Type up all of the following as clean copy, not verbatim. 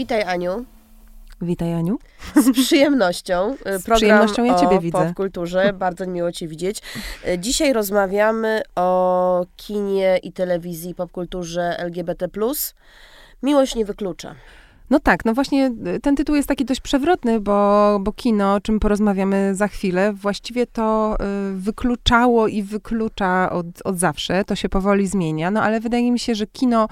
Witaj, Aniu. Witaj, Aniu. Z przyjemnością. Program ja ciebie o popkulturze. Bardzo miło cię widzieć. Dzisiaj rozmawiamy o kinie i telewizji, popkulturze LGBT+. Miłość nie wyklucza. No tak, no właśnie ten tytuł jest taki dość przewrotny, bo kino, o czym porozmawiamy za chwilę, właściwie to wykluczało i wyklucza od zawsze. To się powoli zmienia, no ale wydaje mi się, że kino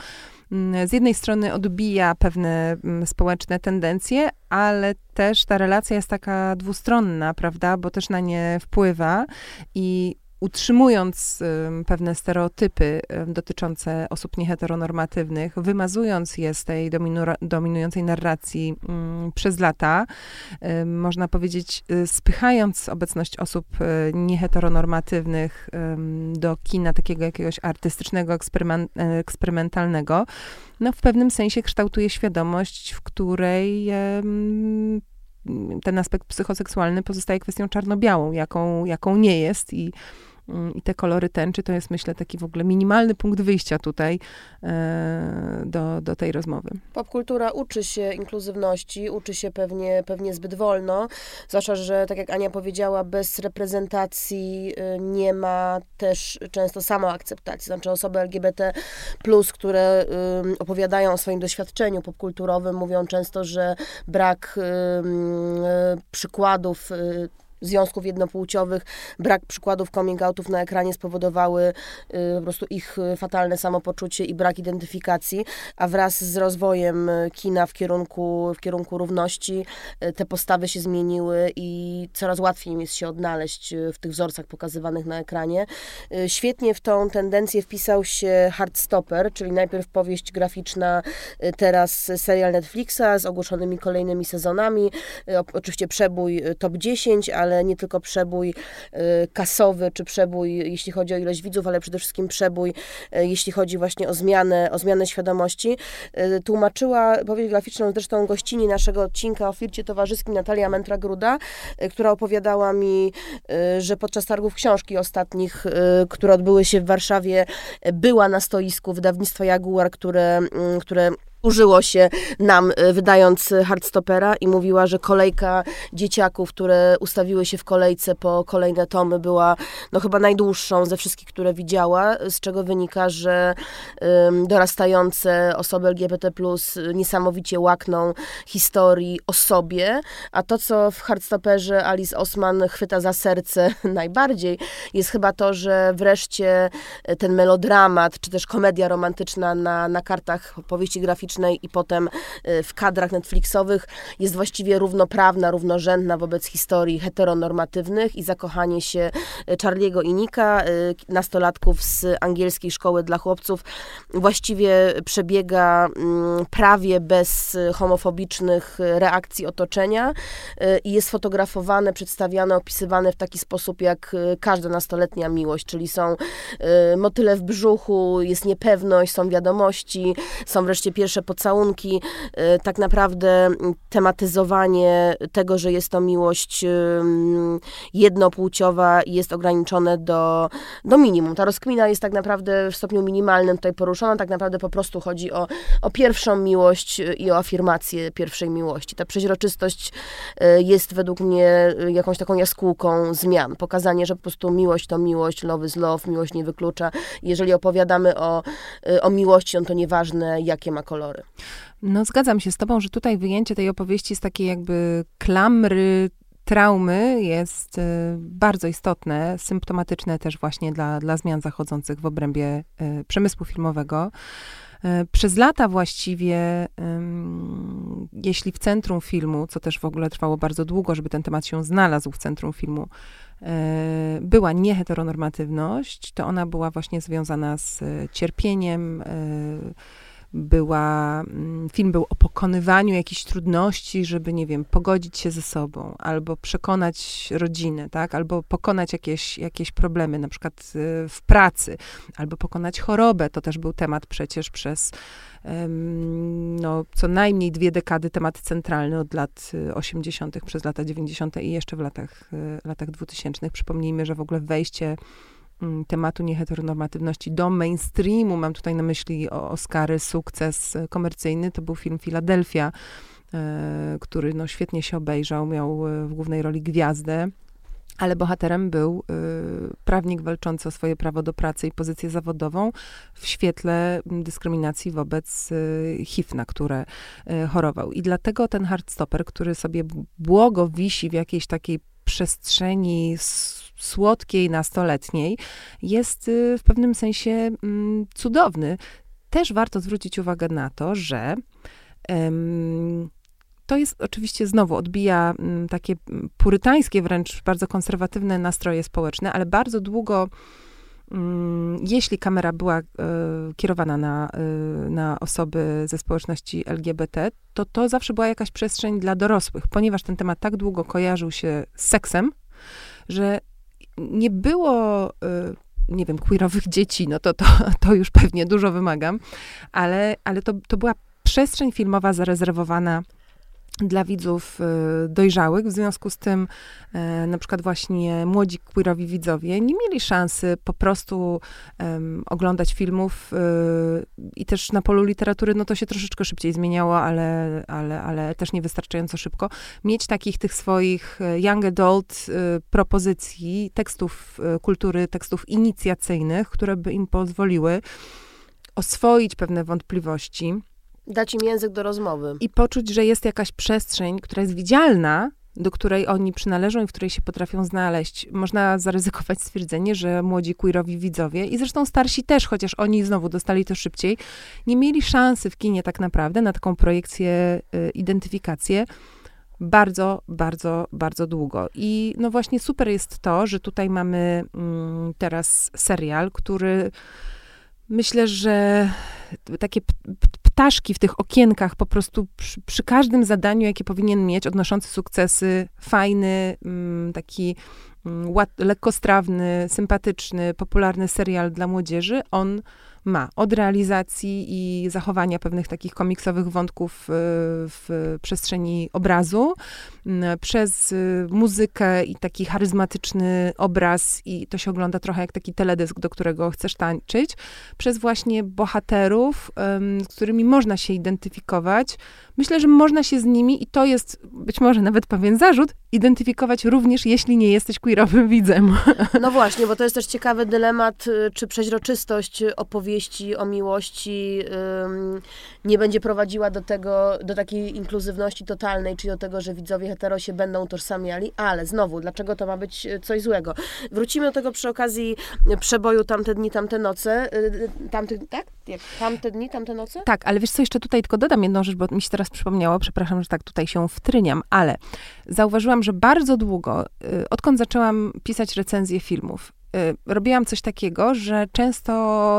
z jednej strony odbija pewne społeczne tendencje, ale też ta relacja jest taka dwustronna, prawda, bo też na nie wpływa i utrzymując pewne stereotypy dotyczące osób nieheteronormatywnych, wymazując je z tej dominującej narracji przez lata, można powiedzieć, spychając obecność osób nieheteronormatywnych do kina takiego jakiegoś artystycznego, eksperymentalnego, no w pewnym sensie kształtuje świadomość, w której ten aspekt psychoseksualny pozostaje kwestią czarno-białą, jaką nie jest i te kolory tęczy to jest, myślę, taki w ogóle minimalny punkt wyjścia tutaj do tej rozmowy. Popkultura uczy się inkluzywności, uczy się pewnie zbyt wolno, zwłaszcza, że tak jak Ania powiedziała, bez reprezentacji nie ma też często samoakceptacji. Znaczy osoby LGBT+, które opowiadają o swoim doświadczeniu popkulturowym, mówią często, że brak przykładów związków jednopłciowych, brak przykładów coming outów na ekranie spowodowały po prostu ich fatalne samopoczucie i brak identyfikacji, a wraz z rozwojem kina w kierunku równości te postawy się zmieniły i coraz łatwiej im jest się odnaleźć w tych wzorcach pokazywanych na ekranie. Świetnie w tą tendencję wpisał się Heartstopper, czyli najpierw powieść graficzna, teraz serial Netflixa z ogłoszonymi kolejnymi sezonami, oczywiście przebój top 10, ale nie tylko przebój kasowy, czy przebój, jeśli chodzi o ilość widzów, ale przede wszystkim przebój, jeśli chodzi właśnie o zmianę świadomości. Tłumaczyła powieść graficzną zresztą gościni naszego odcinka o flircie towarzyskim Natalia Mentra-Gruda, która opowiadała mi, że podczas targów książki ostatnich, które odbyły się w Warszawie, była na stoisku wydawnictwa Jaguar, które użyło się nam, wydając Heartstoppera, i mówiła, że kolejka dzieciaków, które ustawiły się w kolejce po kolejne tomy, była no chyba najdłuższą ze wszystkich, które widziała, z czego wynika, że dorastające osoby LGBT+ niesamowicie łakną historii o sobie, a to, co w Heartstopperze Alice Osman chwyta za serce najbardziej, jest chyba to, że wreszcie ten melodramat, czy też komedia romantyczna na kartach powieści graficznej i potem w kadrach Netflixowych jest właściwie równoprawna, równorzędna wobec historii heteronormatywnych i zakochanie się Charliego i Nika, nastolatków z angielskiej szkoły dla chłopców, właściwie przebiega prawie bez homofobicznych reakcji otoczenia i jest fotografowane, przedstawiane, opisywane w taki sposób jak każda nastoletnia miłość, czyli są motyle w brzuchu, jest niepewność, są wiadomości, są wreszcie pierwsze pocałunki, tak naprawdę tematyzowanie tego, że jest to miłość jednopłciowa, jest ograniczone do minimum. Ta rozkmina jest tak naprawdę w stopniu minimalnym tutaj poruszona, tak naprawdę po prostu chodzi o pierwszą miłość i o afirmację pierwszej miłości. Ta przeźroczystość jest według mnie jakąś taką jaskółką zmian. Pokazanie, że po prostu miłość to miłość, love is love, miłość nie wyklucza. Jeżeli opowiadamy o miłości, to nieważne, jakie ma kolory. No zgadzam się z tobą, że tutaj wyjęcie tej opowieści z takiej jakby klamry traumy jest bardzo istotne, symptomatyczne też właśnie dla zmian zachodzących w obrębie przemysłu filmowego. Przez lata właściwie, jeśli w centrum filmu, co też w ogóle trwało bardzo długo, żeby ten temat się znalazł w centrum filmu, była nieheteronormatywność, to ona była właśnie związana z cierpieniem, film był o pokonywaniu jakichś trudności, żeby, nie wiem, pogodzić się ze sobą, albo przekonać rodzinę, tak, albo pokonać jakieś problemy, na przykład w pracy, albo pokonać chorobę. To też był temat przecież przez co najmniej 2 dekady temat centralny od lat 80. przez lata 90. i jeszcze w latach 2000. Przypomnijmy, że w ogóle wejście tematu nieheteronormatywności do mainstreamu, mam tutaj na myśli Oscary, sukces komercyjny, to był film Philadelphia, który no, świetnie się obejrzał, miał w głównej roli gwiazdę, ale bohaterem był prawnik walczący o swoje prawo do pracy i pozycję zawodową w świetle dyskryminacji wobec HIV, na które chorował. I dlatego ten Heartstopper, który sobie błogo wisi w jakiejś takiej przestrzeni słodkiej, nastoletniej, jest w pewnym sensie cudowny. Też warto zwrócić uwagę na to, że to jest oczywiście znowu odbija takie purytańskie, wręcz bardzo konserwatywne nastroje społeczne, ale bardzo długo, jeśli kamera była kierowana na osoby ze społeczności LGBT, to zawsze była jakaś przestrzeń dla dorosłych, ponieważ ten temat tak długo kojarzył się z seksem, że nie było, nie wiem, queerowych dzieci, no to już pewnie dużo wymagam, ale to była przestrzeń filmowa zarezerwowana dla widzów dojrzałych, w związku z tym na przykład właśnie młodzi queerowi widzowie nie mieli szansy po prostu oglądać filmów i też na polu literatury, no to się troszeczkę szybciej zmieniało, ale też niewystarczająco szybko, mieć takich tych swoich young adult propozycji, tekstów kultury, tekstów inicjacyjnych, które by im pozwoliły oswoić pewne wątpliwości. Dać im język do rozmowy. I poczuć, że jest jakaś przestrzeń, która jest widzialna, do której oni przynależą i w której się potrafią znaleźć. Można zaryzykować stwierdzenie, że młodzi queerowi widzowie i zresztą starsi też, chociaż oni znowu dostali to szybciej, nie mieli szansy w kinie tak naprawdę na taką projekcję, identyfikację bardzo, bardzo, bardzo długo. I no właśnie super jest to, że tutaj mamy teraz serial, który myślę, że takie ptaszki w tych okienkach po prostu przy każdym zadaniu, jakie powinien mieć, odnoszący sukcesy, fajny, taki lekkostrawny, sympatyczny, popularny serial dla młodzieży, on ma od realizacji i zachowania pewnych takich komiksowych wątków w przestrzeni obrazu, przez muzykę i taki charyzmatyczny obraz i to się ogląda trochę jak taki teledysk, do którego chcesz tańczyć, przez właśnie bohaterów, z którymi można się identyfikować. Myślę, że można się z nimi, i to jest być może nawet pewien zarzut, identyfikować również, jeśli nie jesteś queerowym widzem. No właśnie, bo to jest też ciekawy dylemat, czy przeźroczystość opowieści o miłości nie będzie prowadziła do tego, do takiej inkluzywności totalnej, czyli do tego, że widzowie hetero się będą utożsamiali, ale znowu, dlaczego to ma być coś złego? Wrócimy do tego przy okazji przeboju Tamte dni, tamte noce. Tak? Tamte dni, tamte noce? Tak, ale wiesz co, jeszcze tutaj tylko dodam jedną rzecz, bo mi się teraz przypomniało, przepraszam, że tak tutaj się wtryniam, ale zauważyłam, że bardzo długo, odkąd zaczęłam pisać recenzje filmów, robiłam coś takiego, że często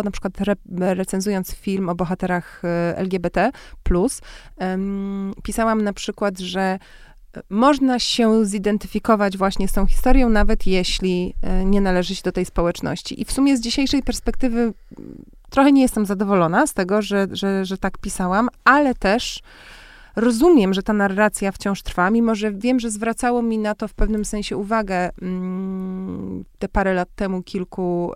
na przykład recenzując film o bohaterach LGBT+, pisałam na przykład, że można się zidentyfikować właśnie z tą historią, nawet jeśli nie należy się do tej społeczności. I w sumie z dzisiejszej perspektywy trochę nie jestem zadowolona z tego, że tak pisałam, ale też rozumiem, że ta narracja wciąż trwa, mimo że wiem, że zwracało mi na to w pewnym sensie uwagę te parę lat temu kilku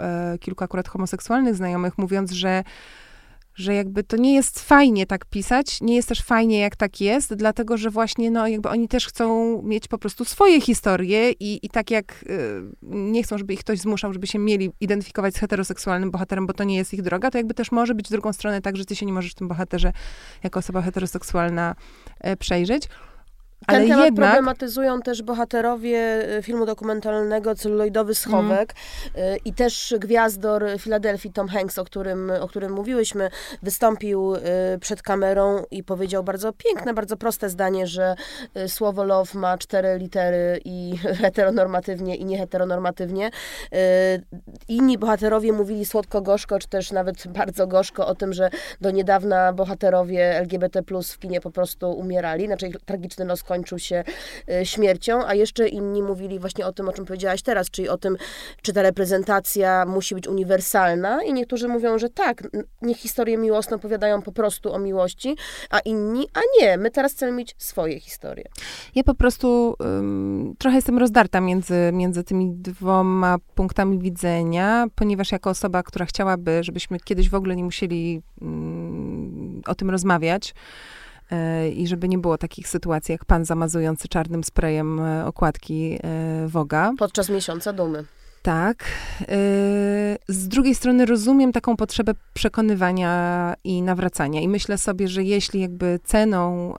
akurat homoseksualnych znajomych, mówiąc, że jakby to nie jest fajnie tak pisać, nie jest też fajnie jak tak jest, dlatego, że właśnie no jakby oni też chcą mieć po prostu swoje historie i tak jak nie chcą, żeby ich ktoś zmuszał, żeby się mieli identyfikować z heteroseksualnym bohaterem, bo to nie jest ich droga, to jakby też może być w drugą stronę tak, że ty się nie możesz w tym bohaterze jako osoba heteroseksualna przejrzeć. Ten ale temat jednak problematyzują też bohaterowie filmu dokumentalnego Celuloidowy Schowek i też gwiazdor Filadelfii Tom Hanks, o którym mówiłyśmy, wystąpił przed kamerą i powiedział bardzo piękne, bardzo proste zdanie, że słowo love ma 4 litery i heteronormatywnie i nieheteronormatywnie. Inni bohaterowie mówili słodko-gorzko, czy też nawet bardzo gorzko o tym, że do niedawna bohaterowie LGBT+ w kinie po prostu umierali, znaczy tragiczny los kończył się śmiercią, a jeszcze inni mówili właśnie o tym, o czym powiedziałaś teraz, czyli o tym, czy ta reprezentacja musi być uniwersalna i niektórzy mówią, że tak, niech historie miłosne opowiadają po prostu o miłości, a inni, a nie, my teraz chcemy mieć swoje historie. Ja po prostu trochę jestem rozdarta między tymi dwoma punktami widzenia, ponieważ jako osoba, która chciałaby, żebyśmy kiedyś w ogóle nie musieli o tym rozmawiać i żeby nie było takich sytuacji, jak pan zamazujący czarnym sprayem okładki Vogue'a. Podczas miesiąca dumy. Tak. Z drugiej strony rozumiem taką potrzebę przekonywania i nawracania. I myślę sobie, że jeśli jakby ceną,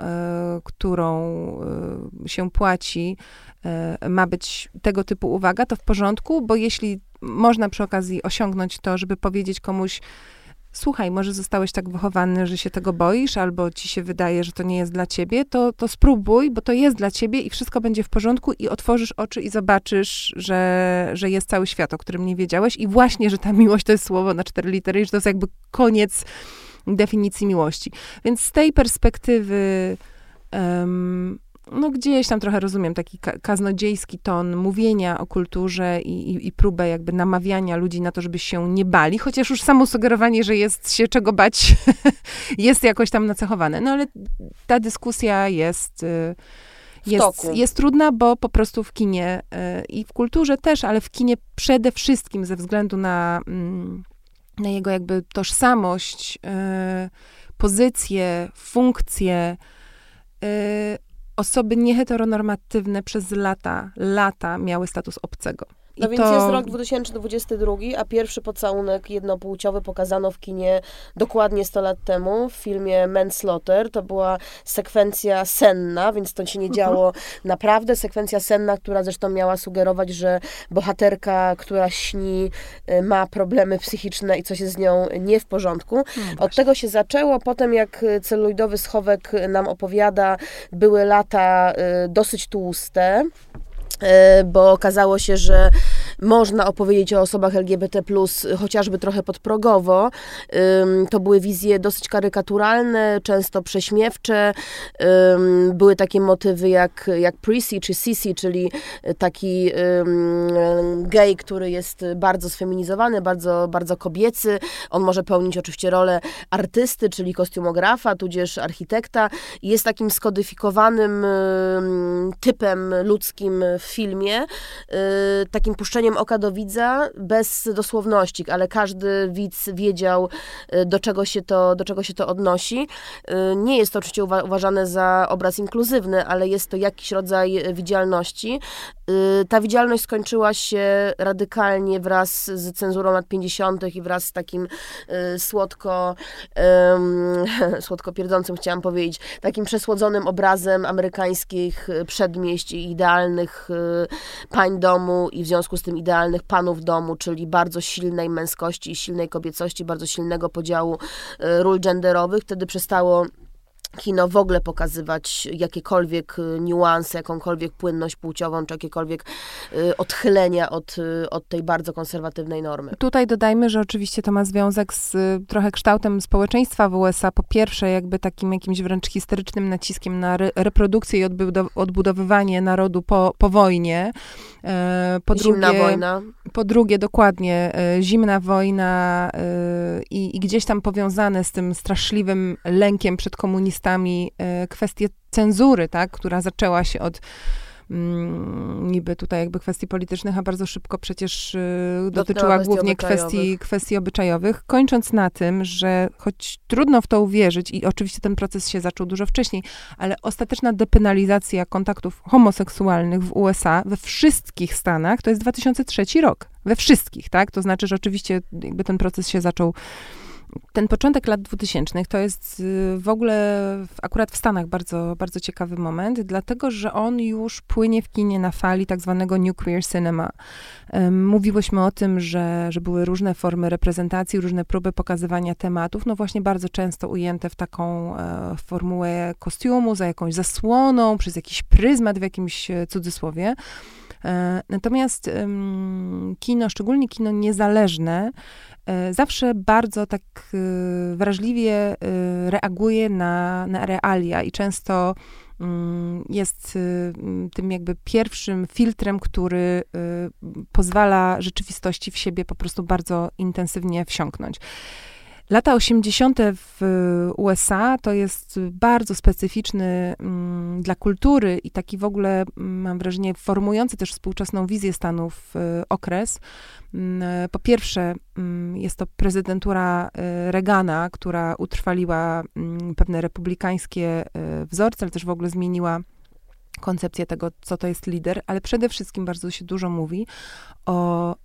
którą się płaci, ma być tego typu uwaga, to w porządku, bo jeśli można przy okazji osiągnąć to, żeby powiedzieć komuś, słuchaj, może zostałeś tak wychowany, że się tego boisz, albo ci się wydaje, że to nie jest dla ciebie, to spróbuj, bo to jest dla ciebie i wszystko będzie w porządku i otworzysz oczy i zobaczysz, że jest cały świat, o którym nie wiedziałeś i właśnie, że ta miłość to jest słowo na 4 litery i że to jest jakby koniec definicji miłości. Więc z tej perspektywy gdzieś tam trochę rozumiem taki kaznodziejski ton mówienia o kulturze i próbę jakby namawiania ludzi na to, żeby się nie bali, chociaż już samo sugerowanie, że jest się czego bać, jest jakoś tam nacechowane. No ale ta dyskusja jest trudna, bo po prostu w kinie i w kulturze też, ale w kinie przede wszystkim ze względu na jego jakby tożsamość, pozycję, funkcję, osoby nieheteronormatywne przez lata miały status obcego. No więc jest rok 2022, a pierwszy pocałunek jednopłciowy pokazano w kinie dokładnie 100 lat temu w filmie Manslaughter. To była sekwencja senna, więc to się nie działo naprawdę. Sekwencja senna, która zresztą miała sugerować, że bohaterka, która śni, ma problemy psychiczne i coś jest z nią nie w porządku. Od tego się zaczęło. Potem jak Celuloidowy Schowek nam opowiada, były lata dosyć tłuste, bo okazało się, że można opowiedzieć o osobach LGBT+, chociażby trochę podprogowo. To były wizje dosyć karykaturalne, często prześmiewcze. Były takie motywy jak Prissy czy Sissy, czyli taki gej, który jest bardzo sfeminizowany, bardzo, bardzo kobiecy. On może pełnić oczywiście rolę artysty, czyli kostiumografa, tudzież architekta. Jest takim skodyfikowanym typem ludzkim w filmie, takim puszczeniem oka do widza bez dosłowności, ale każdy widz wiedział, do czego się to odnosi. Nie jest to oczywiście uważane za obraz inkluzywny, ale jest to jakiś rodzaj widzialności. Ta widzialność skończyła się radykalnie wraz z cenzurą lat 50. i wraz z takim słodko pierdzącym, chciałam powiedzieć, takim przesłodzonym obrazem amerykańskich przedmieść i idealnych pań domu i w związku z tym idealnych panów domu, czyli bardzo silnej męskości i silnej kobiecości, bardzo silnego podziału ról genderowych. Wtedy przestało kino w ogóle pokazywać jakiekolwiek niuanse, jakąkolwiek płynność płciową, czy jakiekolwiek odchylenia od tej bardzo konserwatywnej normy. Tutaj dodajmy, że oczywiście to ma związek z trochę kształtem społeczeństwa w USA. Po pierwsze jakby takim jakimś wręcz histerycznym naciskiem na reprodukcję i odbudowywanie narodu po wojnie. Po drugie, dokładnie, zimna wojna i gdzieś tam powiązane z tym straszliwym lękiem przed komunistami kwestię cenzury, tak, która zaczęła się od niby tutaj jakby kwestii politycznych, a bardzo szybko przecież dotyczyła głównie kwestii obyczajowych. Kończąc na tym, że choć trudno w to uwierzyć i oczywiście ten proces się zaczął dużo wcześniej, ale ostateczna depenalizacja kontaktów homoseksualnych w USA we wszystkich stanach to jest 2003 rok. We wszystkich, tak? To znaczy, że oczywiście jakby ten proces się zaczął. Ten początek lat 2000 to jest w ogóle akurat w Stanach bardzo, bardzo ciekawy moment, dlatego, że on już płynie w kinie na fali tak zwanego New Queer Cinema. Mówiłyśmy o tym, że były różne formy reprezentacji, różne próby pokazywania tematów, no właśnie bardzo często ujęte w taką formułę kostiumu, za jakąś zasłoną, przez jakiś pryzmat w jakimś cudzysłowie. Natomiast kino, szczególnie kino niezależne, zawsze bardzo tak wrażliwie reaguje na realia i często jest tym jakby pierwszym filtrem, który pozwala rzeczywistości w siebie po prostu bardzo intensywnie wsiąknąć. Lata 80. w USA to jest bardzo specyficzny dla kultury i taki w ogóle, mam wrażenie, formujący też współczesną wizję Stanów okres. Po pierwsze, jest to prezydentura Reagana, która utrwaliła pewne republikańskie wzorce, ale też w ogóle zmieniła koncepcję tego, co to jest lider, ale przede wszystkim bardzo się dużo mówi o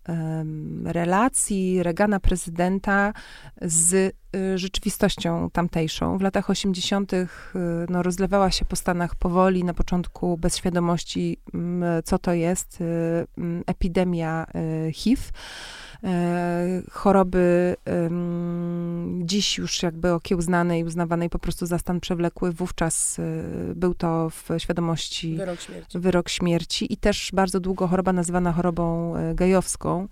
relacji Reagana prezydenta z rzeczywistością tamtejszą. W latach 80. no, rozlewała się po Stanach powoli, na początku bez świadomości, co to jest epidemia HIV. Choroby dziś już jakby okiełznanej, uznawanej po prostu za stan przewlekły. Wówczas był to w świadomości wyrok śmierci i też bardzo długo choroba nazywana chorobą gejowską.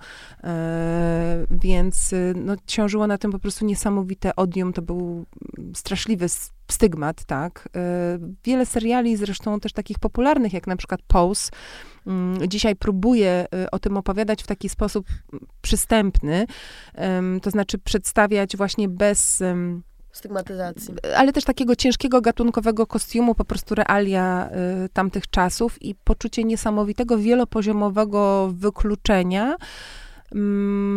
Więc no, ciążyło na tym po prostu niesamowite odium. To był straszliwy stygmat, tak. Wiele seriali zresztą też takich popularnych, jak na przykład Pose, dzisiaj próbuje o tym opowiadać w taki sposób przystępny, to znaczy przedstawiać właśnie bez stygmatyzacji. Ale też takiego ciężkiego, gatunkowego kostiumu, po prostu realia tamtych czasów i poczucie niesamowitego, wielopoziomowego wykluczenia,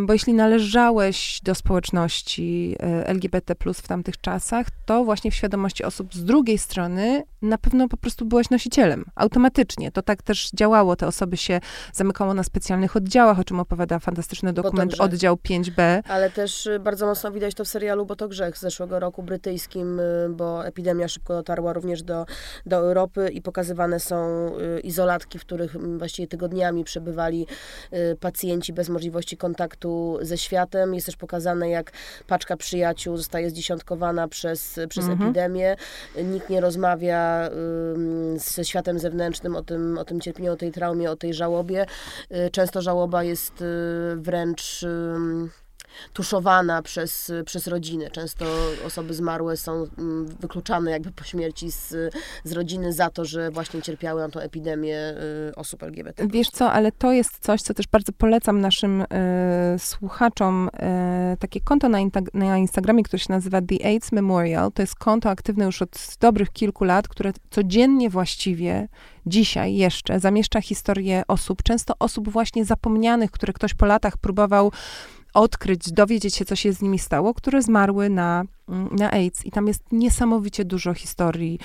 bo jeśli należałeś do społeczności LGBT+, w tamtych czasach, to właśnie w świadomości osób z drugiej strony na pewno po prostu byłaś nosicielem. Automatycznie. To tak też działało. Te osoby się zamykało na specjalnych oddziałach, o czym opowiada fantastyczny dokument Oddział 5B. Ale też bardzo mocno widać to w serialu Bo to grzech z zeszłego roku brytyjskim, bo epidemia szybko dotarła również do Europy i pokazywane są izolatki, w których właściwie tygodniami przebywali pacjenci bez możliwości kontaktu ze światem. Jest też pokazane, jak paczka przyjaciół zostaje zdziesiątkowana przez epidemię. Nikt nie rozmawia ze światem zewnętrznym o tym cierpieniu, o tej traumie, o tej żałobie. Często żałoba jest wręcz tuszowana przez rodziny. Często osoby zmarłe są wykluczane jakby po śmierci z rodziny za to, że właśnie cierpiały na tą epidemię osób LGBT. Wiesz co, ale to jest coś, co też bardzo polecam naszym słuchaczom. Takie konto na Instagramie, które się nazywa The AIDS Memorial. To jest konto aktywne już od dobrych kilku lat, które codziennie właściwie dzisiaj jeszcze zamieszcza historię osób, często osób właśnie zapomnianych, które ktoś po latach próbował odkryć, dowiedzieć się, co się z nimi stało, które zmarły na AIDS. I tam jest niesamowicie dużo historii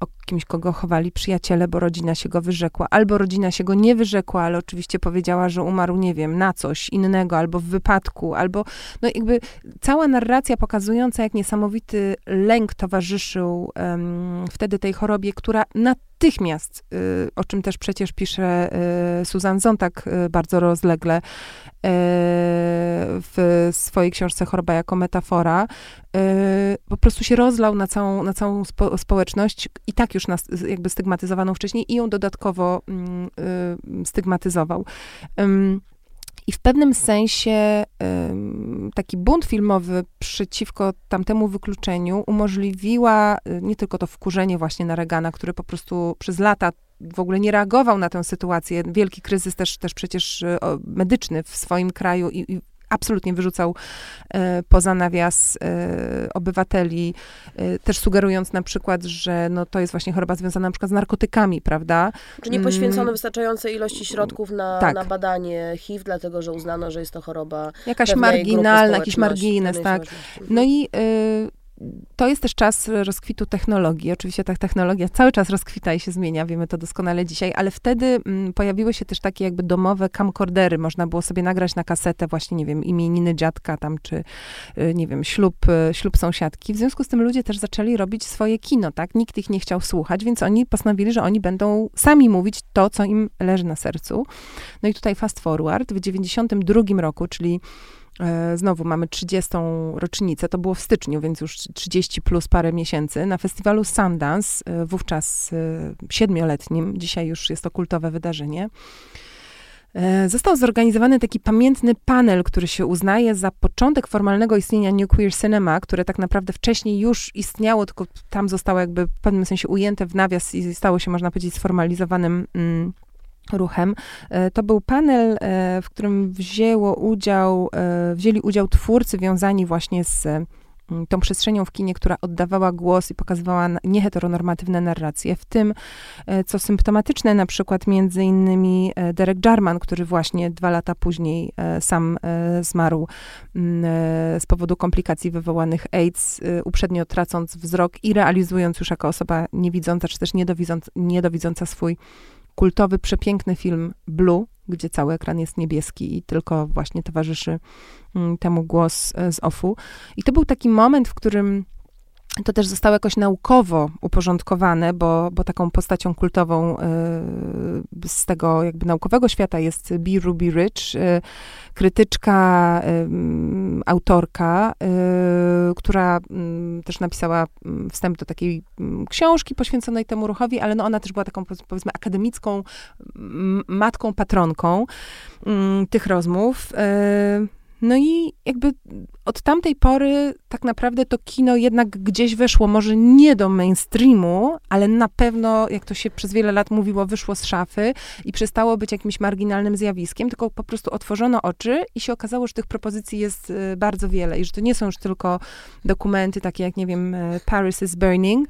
o kimś, kogo chowali przyjaciele, bo rodzina się go wyrzekła. Albo rodzina się go nie wyrzekła, ale oczywiście powiedziała, że umarł, nie wiem, na coś innego, albo w wypadku, albo no jakby cała narracja pokazująca, jak niesamowity lęk towarzyszył wtedy tej chorobie, która natychmiast, o czym też przecież pisze Susan Sontag bardzo rozlegle w swojej książce Choroba jako metafora, po prostu się rozlał na całą społeczność i tak już jakby stygmatyzowaną wcześniej i ją dodatkowo stygmatyzował. I w pewnym sensie taki bunt filmowy przeciwko tamtemu wykluczeniu umożliwiła nie tylko to wkurzenie właśnie na Reagana, który po prostu przez lata w ogóle nie reagował na tę sytuację. Wielki kryzys też przecież medyczny w swoim kraju i absolutnie wyrzucał poza nawias obywateli, też sugerując na przykład, że no, to jest właśnie choroba związana na przykład z narkotykami, prawda? Czy nie poświęcono wystarczającej ilości środków na badanie HIV, dlatego że uznano, że jest to choroba jakaś marginalna, jakiś margines, tak. No i to jest też czas rozkwitu technologii. Oczywiście ta technologia cały czas rozkwita i się zmienia, wiemy to doskonale dzisiaj, ale wtedy pojawiły się też takie jakby domowe camcordery. Można było sobie nagrać na kasetę właśnie, nie wiem, imieniny dziadka tam, czy nie wiem, ślub sąsiadki. W związku z tym ludzie też zaczęli robić swoje kino, tak? Nikt ich nie chciał słuchać, więc oni postanowili, że oni będą sami mówić to, co im leży na sercu. No i tutaj fast forward w 92 roku, czyli znowu mamy 30. rocznicę, to było w styczniu, więc już 30 plus parę miesięcy, na festiwalu Sundance, wówczas 7-letnim, dzisiaj już jest to kultowe wydarzenie. został zorganizowany taki pamiętny panel, który się uznaje za początek formalnego istnienia New Queer Cinema, które tak naprawdę wcześniej już istniało, tylko tam zostało jakby w pewnym sensie ujęte w nawias i stało się, można powiedzieć, sformalizowanym ruchem. To był panel, w którym wzięli udział twórcy związani właśnie z tą przestrzenią w kinie, która oddawała głos i pokazywała nieheteronormatywne narracje, w tym, co symptomatyczne, na przykład między innymi Derek Jarman, który właśnie 2 lata później sam zmarł z powodu komplikacji wywołanych AIDS, uprzednio tracąc wzrok i realizując już jako osoba niewidząca, czy też niedowidząca swój kultowy, przepiękny film Blue, gdzie cały ekran jest niebieski i tylko właśnie towarzyszy temu głos z offu. I to był taki moment, w którym to też zostało jakoś naukowo uporządkowane, bo taką postacią kultową z tego jakby naukowego świata jest Bea Ruby Rich, krytyczka, autorka, która też napisała wstęp do takiej książki poświęconej temu ruchowi, ale no ona też była taką, powiedzmy, akademicką matką, patronką tych rozmów. No i jakby od tamtej pory tak naprawdę to kino jednak gdzieś weszło, może nie do mainstreamu, ale na pewno, jak to się przez wiele lat mówiło, wyszło z szafy i przestało być jakimś marginalnym zjawiskiem, tylko po prostu otworzono oczy i się okazało, że tych propozycji jest bardzo wiele i że to nie są już tylko dokumenty takie jak, nie wiem, Paris is Burning,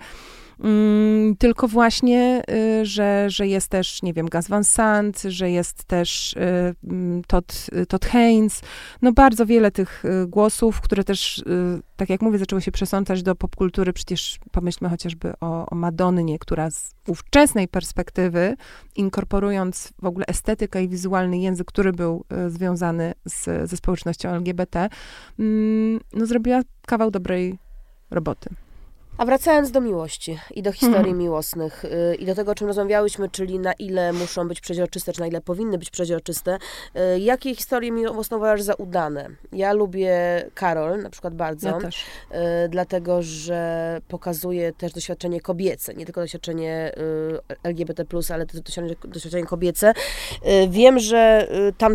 tylko właśnie, że jest też, nie wiem, Gus Van Sant, że jest też Todd Haynes. No bardzo wiele tych głosów, które też, tak jak mówię, zaczęły się przesączać do popkultury. Przecież pomyślmy chociażby o Madonnie, która z ówczesnej perspektywy, inkorporując w ogóle estetykę i wizualny język, który był związany ze społecznością LGBT, no zrobiła kawał dobrej roboty. A wracając do miłości i do historii miłosnych i do tego, o czym rozmawiałyśmy, czyli na ile muszą być przeźroczyste, czy na ile powinny być przeźroczyste, jakie historie miłosne uważasz za udane? Ja lubię Karol, na przykład bardzo, ja też. Dlatego, że pokazuje też doświadczenie kobiece, nie tylko doświadczenie LGBT+, ale też doświadczenie kobiece. Wiem, że Te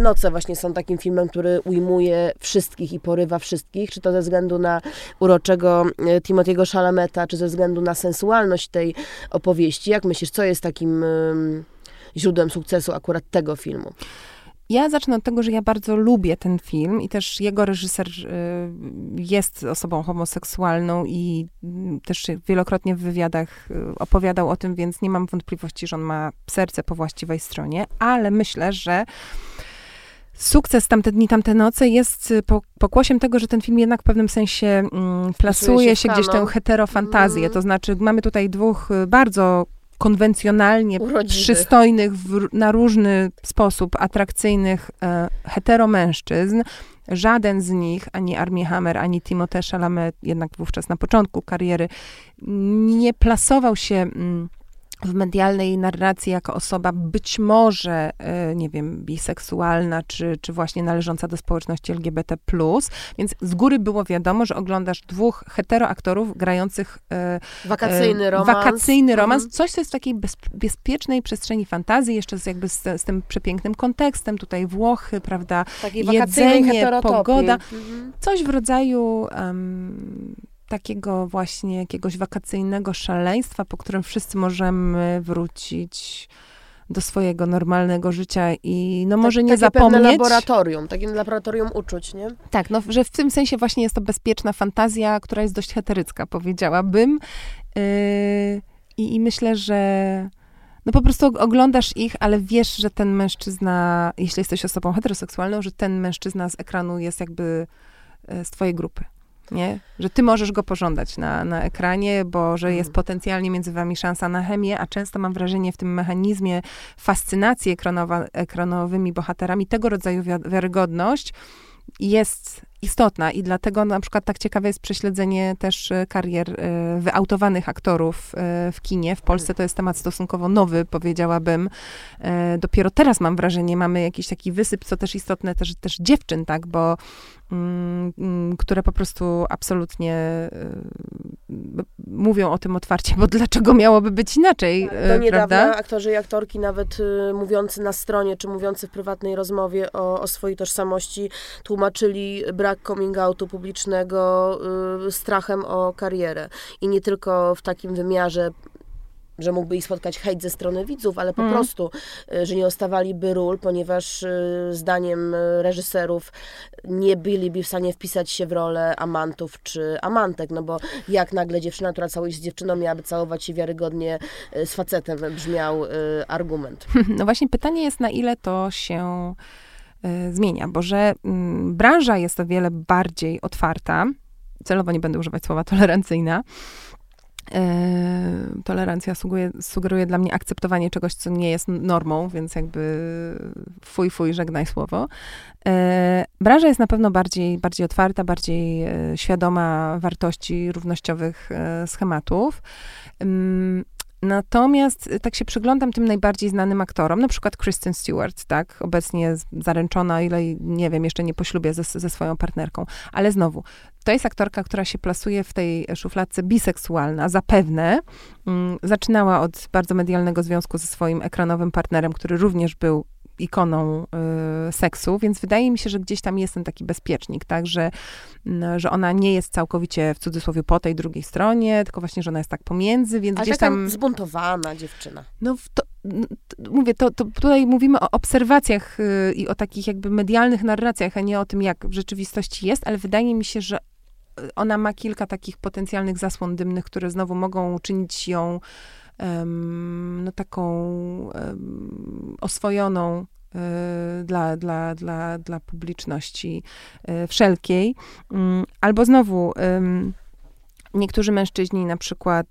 noce właśnie są takim filmem, który ujmuje wszystkich i porywa wszystkich, czy to ze względu na uroczego Timothego Chalameta, czy ze względu na sensualność tej opowieści. Jak myślisz, co jest takim źródłem sukcesu akurat tego filmu? Ja zacznę od tego, że ja bardzo lubię ten film i też jego reżyser jest osobą homoseksualną i też wielokrotnie w wywiadach opowiadał o tym, więc nie mam wątpliwości, że on ma serce po właściwej stronie, ale myślę, że sukces Tamte dni, tamte noce jest pokłosiem tego, że ten film jednak w pewnym sensie plasuje się gdzieś tę heterofantazję, to znaczy mamy tutaj dwóch bardzo konwencjonalnie przystojnych, na różny sposób atrakcyjnych heteromężczyzn. Żaden z nich, ani Armie Hammer, ani Timothée Chalamet, jednak wówczas na początku kariery, nie plasował się w medialnej narracji jako osoba być może, nie wiem, biseksualna, czy właśnie należąca do społeczności LGBT+. Więc z góry było wiadomo, że oglądasz dwóch heteroaktorów grających wakacyjny romans. Coś, co jest w takiej bezpiecznej przestrzeni fantazji, jeszcze jakby z tym przepięknym kontekstem, tutaj Włochy, prawda, jedzenie, pogoda. Coś w rodzaju takiego właśnie jakiegoś wakacyjnego szaleństwa, po którym wszyscy możemy wrócić do swojego normalnego życia i no może nie zapomnieć. Takie laboratorium uczuć, nie? Tak, no że w tym sensie właśnie jest to bezpieczna fantazja, która jest dość heterycka, powiedziałabym. I myślę, że no po prostu oglądasz ich, ale wiesz, że ten mężczyzna, jeśli jesteś osobą heteroseksualną, że ten mężczyzna z ekranu jest jakby z twojej grupy. Nie? Że ty możesz go pożądać na ekranie, bo że jest potencjalnie między wami szansa na chemię, a często mam wrażenie w tym mechanizmie fascynacji ekranowymi bohaterami, tego rodzaju wiarygodność jest istotna i dlatego na przykład tak ciekawe jest prześledzenie też karier wyautowanych aktorów w kinie. W Polsce to jest temat stosunkowo nowy, powiedziałabym. Dopiero teraz mam wrażenie, mamy jakiś taki wysyp, co też istotne, też dziewczyn, tak, bo które po prostu absolutnie mówią o tym otwarcie, bo dlaczego miałoby być inaczej, do niedawna, prawda? Aktorzy i aktorki nawet mówiący na stronie, czy mówiący w prywatnej rozmowie o swojej tożsamości tłumaczyli brak coming outu publicznego strachem o karierę. I nie tylko w takim wymiarze, że mógłby ich spotkać hejt ze strony widzów, ale po prostu, że nie ostawaliby ról, ponieważ zdaniem reżyserów nie byliby w stanie wpisać się w rolę amantów czy amantek, no bo jak nagle dziewczyna, która całuje się z dziewczyną, miałaby całować się wiarygodnie z facetem, brzmiał argument. No właśnie pytanie jest, na ile to się zmienia, bo że branża jest o wiele bardziej otwarta, celowo nie będę używać słowa tolerancyjna, tolerancja sugeruje dla mnie akceptowanie czegoś, co nie jest normą, więc jakby fuj, żegnaj słowo. Branża jest na pewno bardziej otwarta, bardziej świadoma wartości równościowych schematów. Natomiast tak się przyglądam tym najbardziej znanym aktorom, na przykład Kristen Stewart, tak, obecnie zaręczona, ile nie wiem, jeszcze nie po ślubie ze swoją partnerką, ale znowu, to jest aktorka, która się plasuje w tej szufladce biseksualna, zapewne. Zaczynała od bardzo medialnego związku ze swoim ekranowym partnerem, który również był ikoną seksu, więc wydaje mi się, że gdzieś tam jest ten taki bezpiecznik, tak, że ona nie jest całkowicie, w cudzysłowie, po tej drugiej stronie, tylko właśnie, że ona jest tak pomiędzy, więc ale gdzieś tam... zbuntowana dziewczyna. No mówię, to tutaj mówimy o obserwacjach i o takich jakby medialnych narracjach, a nie o tym, jak w rzeczywistości jest, ale wydaje mi się, że ona ma kilka takich potencjalnych zasłon dymnych, które znowu mogą czynić ją taką oswojoną dla publiczności wszelkiej. Albo znowu niektórzy mężczyźni na przykład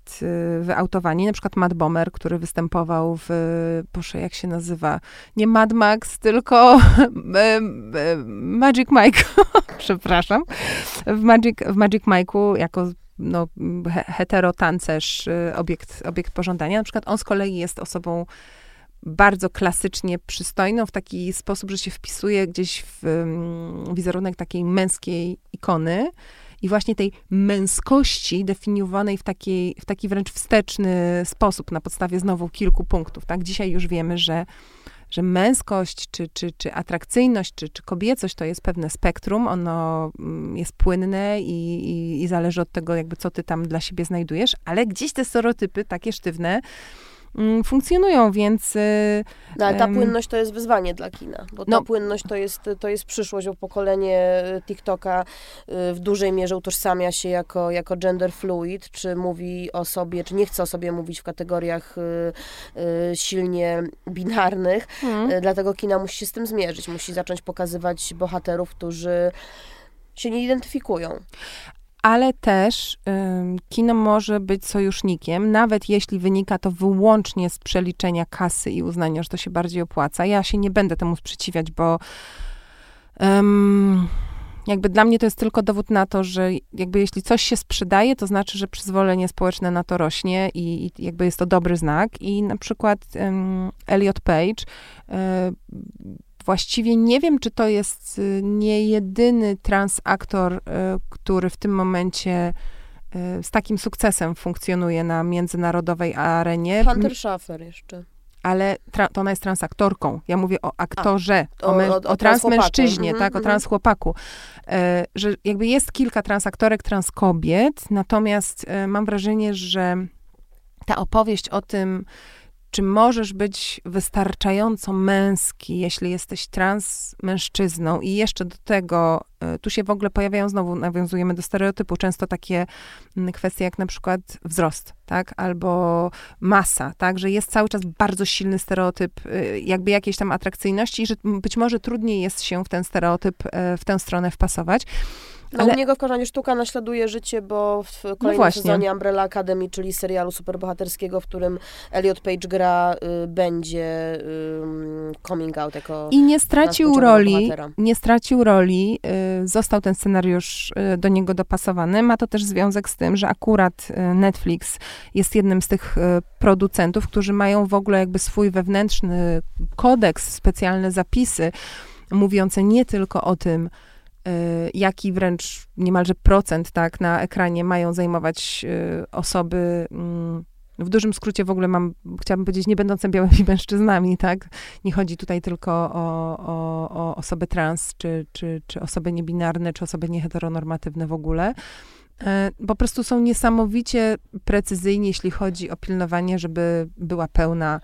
wyautowani, na przykład Matt Bomer, który występował w, Boże, jak się nazywa? Nie Mad Max, tylko Magic Mike. Przepraszam. W Magic Mike'u jako heterotancerz, obiekt pożądania. Na przykład on z kolei jest osobą bardzo klasycznie przystojną, w taki sposób, że się wpisuje gdzieś w wizerunek takiej męskiej ikony i właśnie tej męskości definiowanej w taki wręcz wsteczny sposób, na podstawie znowu kilku punktów. Tak? Dzisiaj już wiemy, że męskość, czy atrakcyjność, czy kobiecość to jest pewne spektrum, ono jest płynne i zależy od tego, jakby co ty tam dla siebie znajdujesz, ale gdzieś te stereotypy takie sztywne funkcjonują, więc... No, ale ta płynność to jest wyzwanie dla kina, bo ta płynność to jest przyszłość, bo pokolenie TikToka w dużej mierze utożsamia się jako gender fluid, czy mówi o sobie, czy nie chce o sobie mówić w kategoriach silnie binarnych, dlatego kina musi się z tym zmierzyć, musi zacząć pokazywać bohaterów, którzy się nie identyfikują. Ale też kino może być sojusznikiem, nawet jeśli wynika to wyłącznie z przeliczenia kasy i uznania, że to się bardziej opłaca. Ja się nie będę temu sprzeciwiać, bo jakby dla mnie to jest tylko dowód na to, że jakby jeśli coś się sprzedaje, to znaczy, że przyzwolenie społeczne na to rośnie i jakby jest to dobry znak. I na przykład Elliot Page, właściwie nie wiem, czy to jest niejedyny trans aktor, który w tym momencie z takim sukcesem funkcjonuje na międzynarodowej arenie. Hunter Schafer jeszcze. Ale to ona jest transaktorką. Ja mówię o aktorze, o transmężczyźnie, tak, o transchłopaku. Że jakby jest kilka transaktorek, transkobiet, natomiast mam wrażenie, że ta opowieść o tym, czy możesz być wystarczająco męski, jeśli jesteś trans mężczyzną i jeszcze do tego, tu się w ogóle pojawiają, znowu nawiązujemy do stereotypu, często takie kwestie jak na przykład wzrost, tak, albo masa, tak, że jest cały czas bardzo silny stereotyp jakby jakiejś tam atrakcyjności, że być może trudniej jest się w ten stereotyp, w tę stronę wpasować. No, ale... u niego w Korzeniu sztuka naśladuje życie, bo w kolejnym sezonie Umbrella Academy, czyli serialu superbohaterskiego, w którym Elliot Page gra, będzie coming out jako... I nie stracił roli, został ten scenariusz do niego dopasowany. Ma to też związek z tym, że akurat Netflix jest jednym z tych producentów, którzy mają w ogóle jakby swój wewnętrzny kodeks, specjalne zapisy, mówiące nie tylko o tym, jaki wręcz niemalże procent, tak, na ekranie mają zajmować osoby, w dużym skrócie w ogóle chciałabym powiedzieć, nie będące białymi mężczyznami, tak? Nie chodzi tutaj tylko o osoby trans, czy osoby niebinarne, czy osoby nieheteronormatywne w ogóle. Po prostu są niesamowicie precyzyjni, jeśli chodzi o pilnowanie, żeby była pełna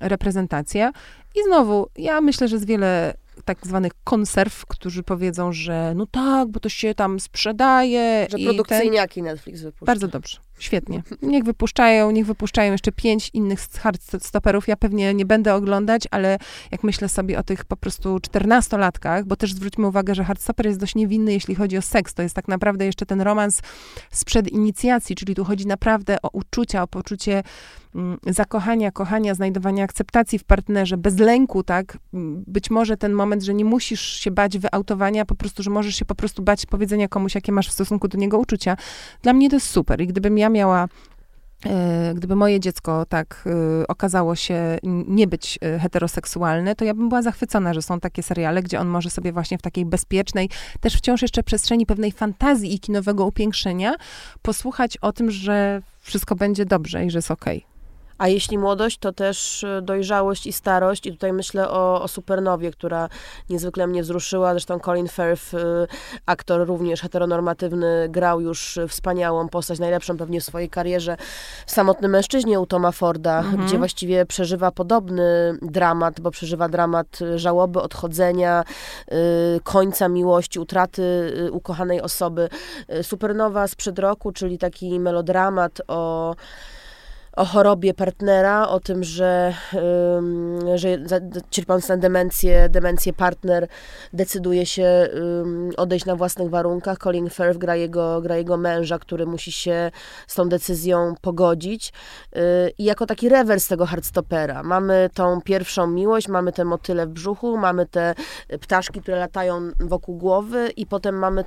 reprezentacja. I znowu, ja myślę, że jest wiele tak zwanych konserw, którzy powiedzą, że no tak, bo to się tam sprzedaje. Że produkcyjniaki Netflix wypuszcza. Bardzo dobrze, świetnie. Niech wypuszczają jeszcze 5 innych Heartstopperów. Ja pewnie nie będę oglądać, ale jak myślę sobie o tych po prostu 14-latkach, bo też zwróćmy uwagę, że Heartstopper jest dość niewinny, jeśli chodzi o seks. To jest tak naprawdę jeszcze ten romans sprzed inicjacji, czyli tu chodzi naprawdę o uczucia, o poczucie zakochania, kochania, znajdowania akceptacji w partnerze, bez lęku, tak? Być może ten moment, że nie musisz się bać wyautowania, po prostu, że możesz się po prostu bać powiedzenia komuś, jakie masz w stosunku do niego uczucia. Dla mnie to jest super. I gdybym ja miała, gdyby moje dziecko tak okazało się nie być heteroseksualne, to ja bym była zachwycona, że są takie seriale, gdzie on może sobie właśnie w takiej bezpiecznej, też wciąż jeszcze przestrzeni pewnej fantazji i kinowego upiększenia posłuchać o tym, że wszystko będzie dobrze i że jest okej. A jeśli młodość, to też dojrzałość i starość. I tutaj myślę o Supernowie, która niezwykle mnie wzruszyła. Zresztą Colin Firth, aktor również heteronormatywny, grał już wspaniałą postać, najlepszą pewnie w swojej karierze, w Samotnym mężczyźnie u Toma Forda, gdzie właściwie przeżywa podobny dramat, bo przeżywa dramat żałoby, odchodzenia, końca miłości, utraty ukochanej osoby. Supernowa sprzed roku, czyli taki melodramat o chorobie partnera, o tym, że cierpiąc na demencję partner decyduje się odejść na własnych warunkach. Colin Firth gra jego męża, który musi się z tą decyzją pogodzić. I jako taki rewers tego Heartstoppera mamy tą pierwszą miłość, mamy te motyle w brzuchu, mamy te ptaszki, które latają wokół głowy i potem mamy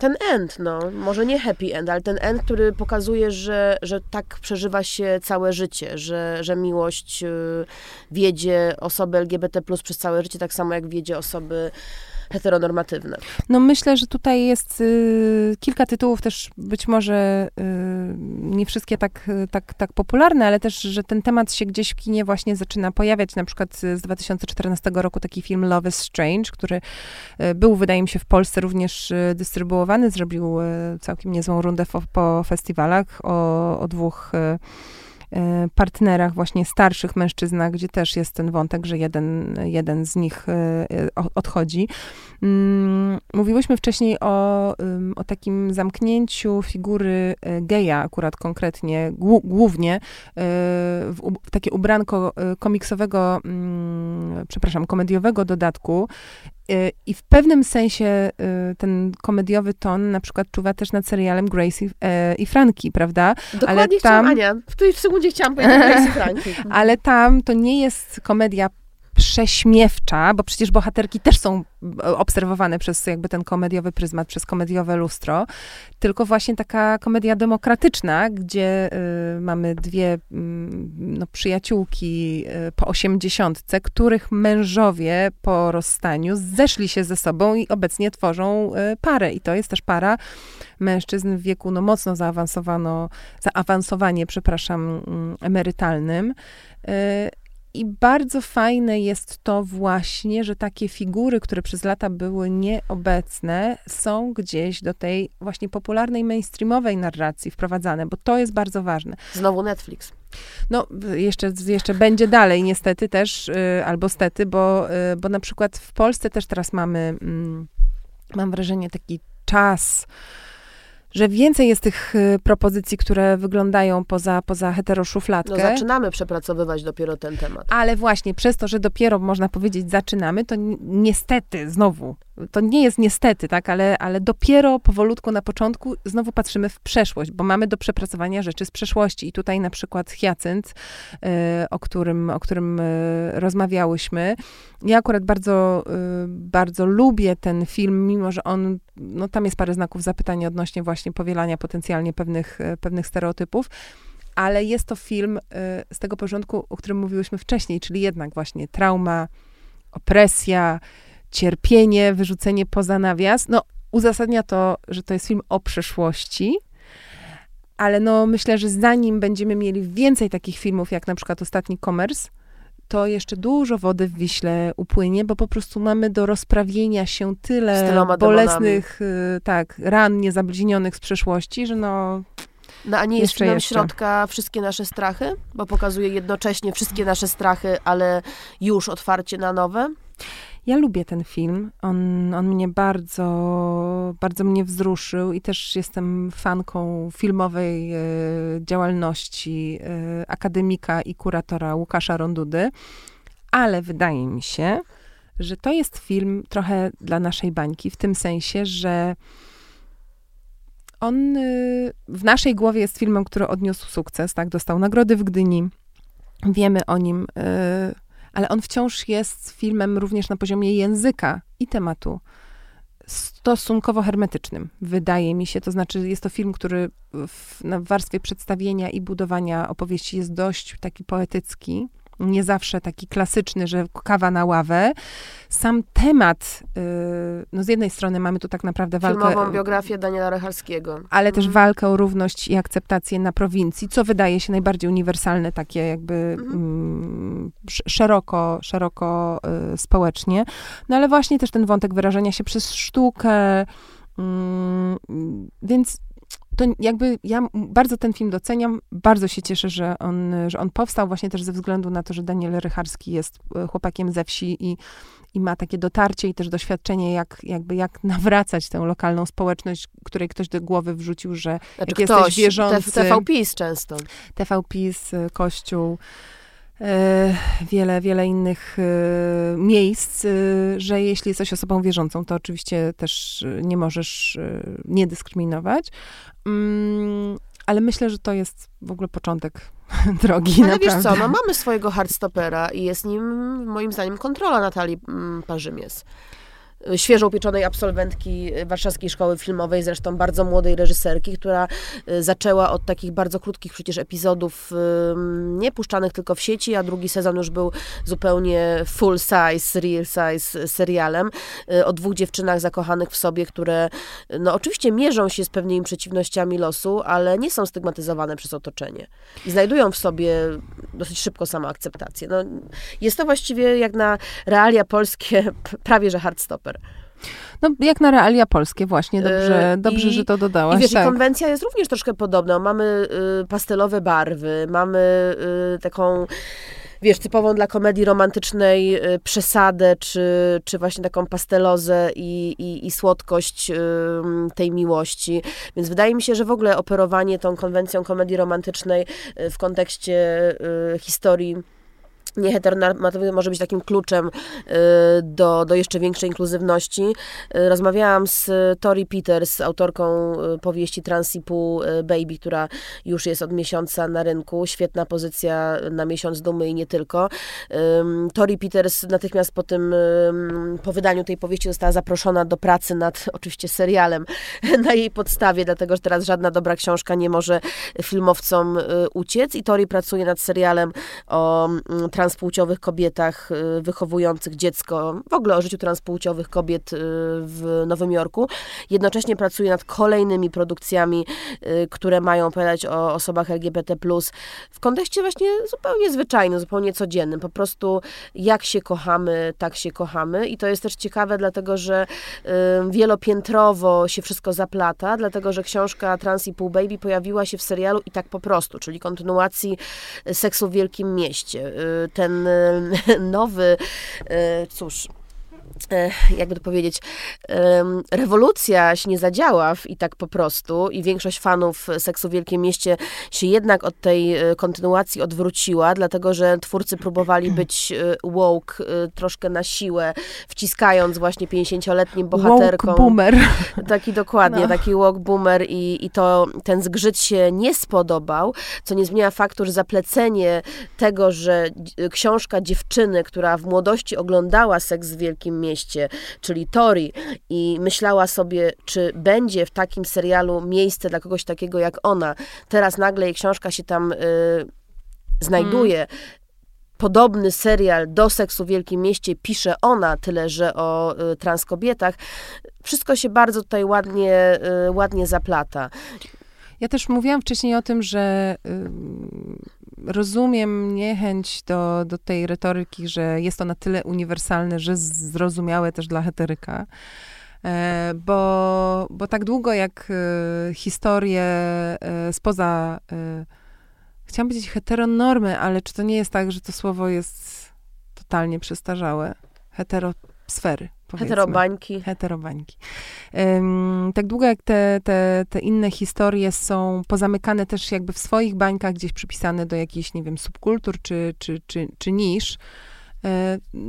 ten end, może nie happy end, ale ten end, który pokazuje, że tak przeżywa się całe życie, że miłość wiedzie osoby LGBT+ przez całe życie, tak samo jak wiedzie osoby heteronormatywne. No myślę, że tutaj jest kilka tytułów też być może nie wszystkie tak popularne, ale też, że ten temat się gdzieś w kinie właśnie zaczyna pojawiać. Na przykład z 2014 roku taki film Love is Strange, który był, wydaje mi się, w Polsce również dystrybuowany. Zrobił całkiem niezłą rundę po festiwalach o dwóch partnerach właśnie starszych mężczyznach, gdzie też jest ten wątek, że jeden z nich odchodzi. Mówiłyśmy wcześniej o takim zamknięciu figury geja akurat konkretnie, głównie w takie ubranko komiksowego, przepraszam, komediowego dodatku. I w pewnym sensie ten komediowy ton na przykład czuwa też nad serialem Grace i Franki, prawda? Dokładnie, ale tam, Ania, w tej sekundzie chciałam powiedzieć Grace i Franki. Ale tam to nie jest komedia prześmiewcza, bo przecież bohaterki też są obserwowane przez jakby ten komediowy pryzmat, przez komediowe lustro, tylko właśnie taka komedia demokratyczna, gdzie mamy dwie przyjaciółki po 80, których mężowie po rozstaniu zeszli się ze sobą i obecnie tworzą parę. I to jest też para mężczyzn w wieku mocno zaawansowanie emerytalnym. I bardzo fajne jest to właśnie, że takie figury, które przez lata były nieobecne, są gdzieś do tej właśnie popularnej, mainstreamowej narracji wprowadzane, bo to jest bardzo ważne. Znowu Netflix. No, jeszcze będzie dalej niestety też, albo stety, bo na przykład w Polsce też teraz mamy, mam wrażenie, taki czas, że więcej jest tych propozycji, które wyglądają poza heteroszufladkę. No zaczynamy przepracowywać dopiero ten temat. Ale właśnie przez to, że dopiero można powiedzieć zaczynamy, to niestety znowu to nie jest niestety, tak, ale dopiero powolutku na początku znowu patrzymy w przeszłość, bo mamy do przepracowania rzeczy z przeszłości. I tutaj na przykład Hyacynt, o którym rozmawiałyśmy. Ja akurat bardzo lubię ten film, mimo że on, no tam jest parę znaków zapytania odnośnie właśnie powielania potencjalnie pewnych stereotypów. Ale jest to film z tego porządku, o którym mówiłyśmy wcześniej, czyli jednak właśnie trauma, opresja, cierpienie, wyrzucenie poza nawias. No, uzasadnia to, że to jest film o przeszłości, ale no myślę, że zanim będziemy mieli więcej takich filmów, jak na przykład Ostatni Komers, to jeszcze dużo wody w Wiśle upłynie, bo po prostu mamy do rozprawienia się tyle bolesnych ran niezabliźnionych z przeszłości, że no... No a nie jest filmem środka wszystkie nasze strachy? Bo pokazuje jednocześnie wszystkie nasze strachy, ale już otwarcie na nowe. Ja lubię ten film. On mnie bardzo mnie wzruszył i też jestem fanką filmowej działalności akademika i kuratora Łukasza Rondudy. Ale wydaje mi się, że to jest film trochę dla naszej bańki, w tym sensie, że on w naszej głowie jest filmem, który odniósł sukces, tak? Dostał nagrody w Gdyni, wiemy o nim, ale on wciąż jest filmem również na poziomie języka i tematu stosunkowo hermetycznym, wydaje mi się. To znaczy jest to film, który w warstwie przedstawienia i budowania opowieści jest dość taki poetycki, nie zawsze taki klasyczny, że kawa na ławę. Sam temat, no z jednej strony mamy tu tak naprawdę walkę... Filmową biografię Daniela Recharskiego. Ale też walkę o równość i akceptację na prowincji, co wydaje się najbardziej uniwersalne, takie jakby szeroko społecznie. No ale właśnie też ten wątek wyrażania się przez sztukę, więc... To jakby ja bardzo ten film doceniam, bardzo się cieszę, że on powstał właśnie też ze względu na to, że Daniel Rycharski jest chłopakiem ze wsi i ma takie dotarcie i też doświadczenie, jak nawracać tę lokalną społeczność, której ktoś do głowy wrzucił, że znaczy jak ktoś, jesteś wierzący... TVPiS często. TVPiS, Kościół, wiele innych miejsc, że jeśli jesteś osobą wierzącą, to oczywiście też nie możesz nie dyskryminować. Ale myślę, że to jest w ogóle początek drogi. Ale naprawdę. Wiesz co, no mamy swojego Heartstoppera i jest nim, moim zdaniem, kontrola Natalii Parzymies. Świeżo upieczonej absolwentki Warszawskiej Szkoły Filmowej, zresztą bardzo młodej reżyserki, która zaczęła od takich bardzo krótkich przecież epizodów, nie puszczanych tylko w sieci, a drugi sezon już był zupełnie full size, real size serialem o dwóch dziewczynach zakochanych w sobie, które no oczywiście mierzą się z pewnymi przeciwnościami losu, ale nie są stygmatyzowane przez otoczenie. I znajdują w sobie dosyć szybko samoakceptację. No, jest to właściwie jak na realia polskie prawie że Heartstopper. No, jak na realia polskie właśnie, dobrze, że to dodałaś. I wiesz, tak. Konwencja jest również troszkę podobna. Mamy pastelowe barwy, mamy taką, wiesz, typową dla komedii romantycznej przesadę, czy właśnie taką pastelozę i słodkość tej miłości. Więc wydaje mi się, że w ogóle operowanie tą konwencją komedii romantycznej w kontekście historii nieheteronormatywny może być takim kluczem do jeszcze większej inkluzywności. Rozmawiałam z Tori Peters, autorką powieści Trans i Półbaby, która już jest od miesiąca na rynku. Świetna pozycja na miesiąc dumy i nie tylko. Tori Peters natychmiast po wydaniu tej powieści została zaproszona do pracy nad oczywiście serialem na jej podstawie, dlatego, że teraz żadna dobra książka nie może filmowcom uciec. I Tori pracuje nad serialem o transpłciowych kobietach wychowujących dziecko, w ogóle o życiu transpłciowych kobiet w Nowym Jorku. Jednocześnie pracuje nad kolejnymi produkcjami, które mają opowiadać o osobach LGBT+, w kontekście właśnie zupełnie zwyczajnym, zupełnie codziennym. Po prostu jak się kochamy, tak się kochamy. I to jest też ciekawe, dlatego że wielopiętrowo się wszystko zaplata, dlatego że książka Trans i Półbaby pojawiła się w serialu I tak po prostu, czyli kontynuacji Seksu w Wielkim Mieście. Ten nowy, cóż, jakby to powiedzieć, rewolucja się nie zadziała i tak po prostu i większość fanów Seksu w Wielkim Mieście się jednak od tej kontynuacji odwróciła, dlatego że twórcy próbowali być woke troszkę na siłę, wciskając właśnie 50-letnim bohaterkom. Woke boomer. Taki dokładnie, no. Taki woke boomer i to ten zgrzyt się nie spodobał, co nie zmienia faktu, że zaplecenie tego, że książka dziewczyny, która w młodości oglądała Seks w Wielkim Mieście, czyli Tori, i myślała sobie, czy będzie w takim serialu miejsce dla kogoś takiego jak ona. Teraz nagle jej książka się tam znajduje. Podobny serial do Seksu w Wielkim Mieście pisze ona, tyle że o trans kobietach. Wszystko się bardzo tutaj ładnie zaplata. Ja też mówiłam wcześniej o tym, że rozumiem niechęć do tej retoryki, że jest to na tyle uniwersalne, że zrozumiałe też dla heteryka. Bo tak długo jak historie spoza, chciałam powiedzieć heteronormy, ale czy to nie jest tak, że to słowo jest totalnie przestarzałe? Heterosfery. Heterobańki. Tak długo jak te inne historie są pozamykane też jakby w swoich bańkach, gdzieś przypisane do jakichś, nie wiem, subkultur czy nisz,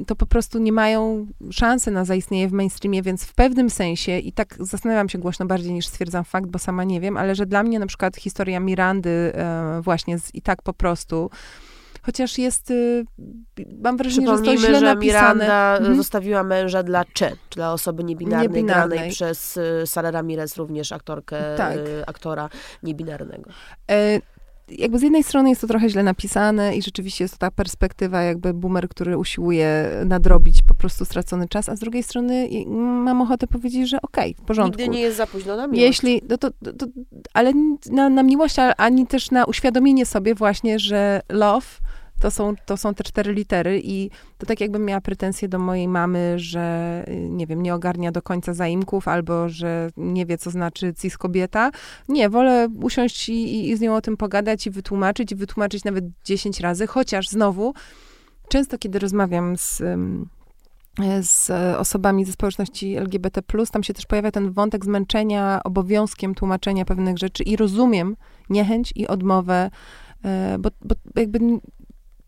to po prostu nie mają szansy na zaistnienie w mainstreamie, więc w pewnym sensie, i tak zastanawiam się głośno bardziej niż stwierdzam fakt, bo sama nie wiem, ale że dla mnie na przykład historia Mirandy właśnie z I tak po prostu, chociaż jest, mam wrażenie, że jest to źle napisane. Miranda zostawiła męża dla dla osoby niebinarnej. Granej przez Sarę Ramirez, również aktorkę, tak. Aktora niebinarnego. Jakby z jednej strony jest to trochę źle napisane i rzeczywiście jest to ta perspektywa jakby boomer, który usiłuje nadrobić po prostu stracony czas, a z drugiej strony mam ochotę powiedzieć, że okej, w porządku. Nigdy nie jest za późno na miłość. Jeśli, to, ale na miłość, ani też na uświadomienie sobie właśnie, że love to są te 4 litery i to tak jakbym miała pretensje do mojej mamy, że nie wiem, nie ogarnia do końca zaimków albo, że nie wie, co znaczy cis kobieta. Nie, wolę usiąść i z nią o tym pogadać i wytłumaczyć nawet 10 razy, chociaż znowu często, kiedy rozmawiam z osobami ze społeczności LGBT+, tam się też pojawia ten wątek zmęczenia obowiązkiem tłumaczenia pewnych rzeczy i rozumiem niechęć i odmowę, bo jakby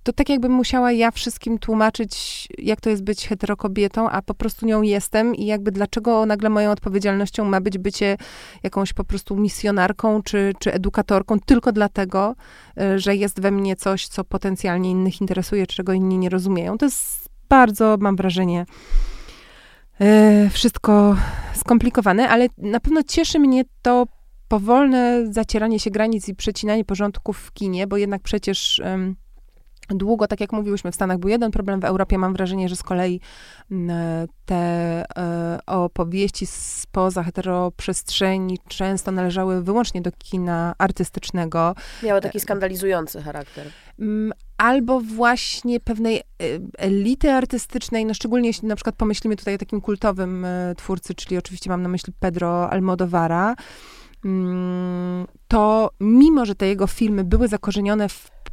to tak jakbym musiała ja wszystkim tłumaczyć, jak to jest być heterokobietą, a po prostu nią jestem i jakby dlaczego nagle moją odpowiedzialnością ma być bycie jakąś po prostu misjonarką czy edukatorką tylko dlatego, że jest we mnie coś, co potencjalnie innych interesuje, czego inni nie rozumieją. To jest bardzo, mam wrażenie, wszystko skomplikowane, ale na pewno cieszy mnie to powolne zacieranie się granic i przecinanie porządków w kinie, bo jednak przecież długo, tak jak mówiłyśmy, w Stanach był jeden problem, w Europie mam wrażenie, że z kolei te opowieści spoza heteroprzestrzeni często należały wyłącznie do kina artystycznego. Miały taki skandalizujący charakter. Albo właśnie pewnej elity artystycznej, no szczególnie jeśli na przykład pomyślimy tutaj o takim kultowym twórcy, czyli oczywiście mam na myśli Pedro Almodovara, to mimo, że te jego filmy były zakorzenione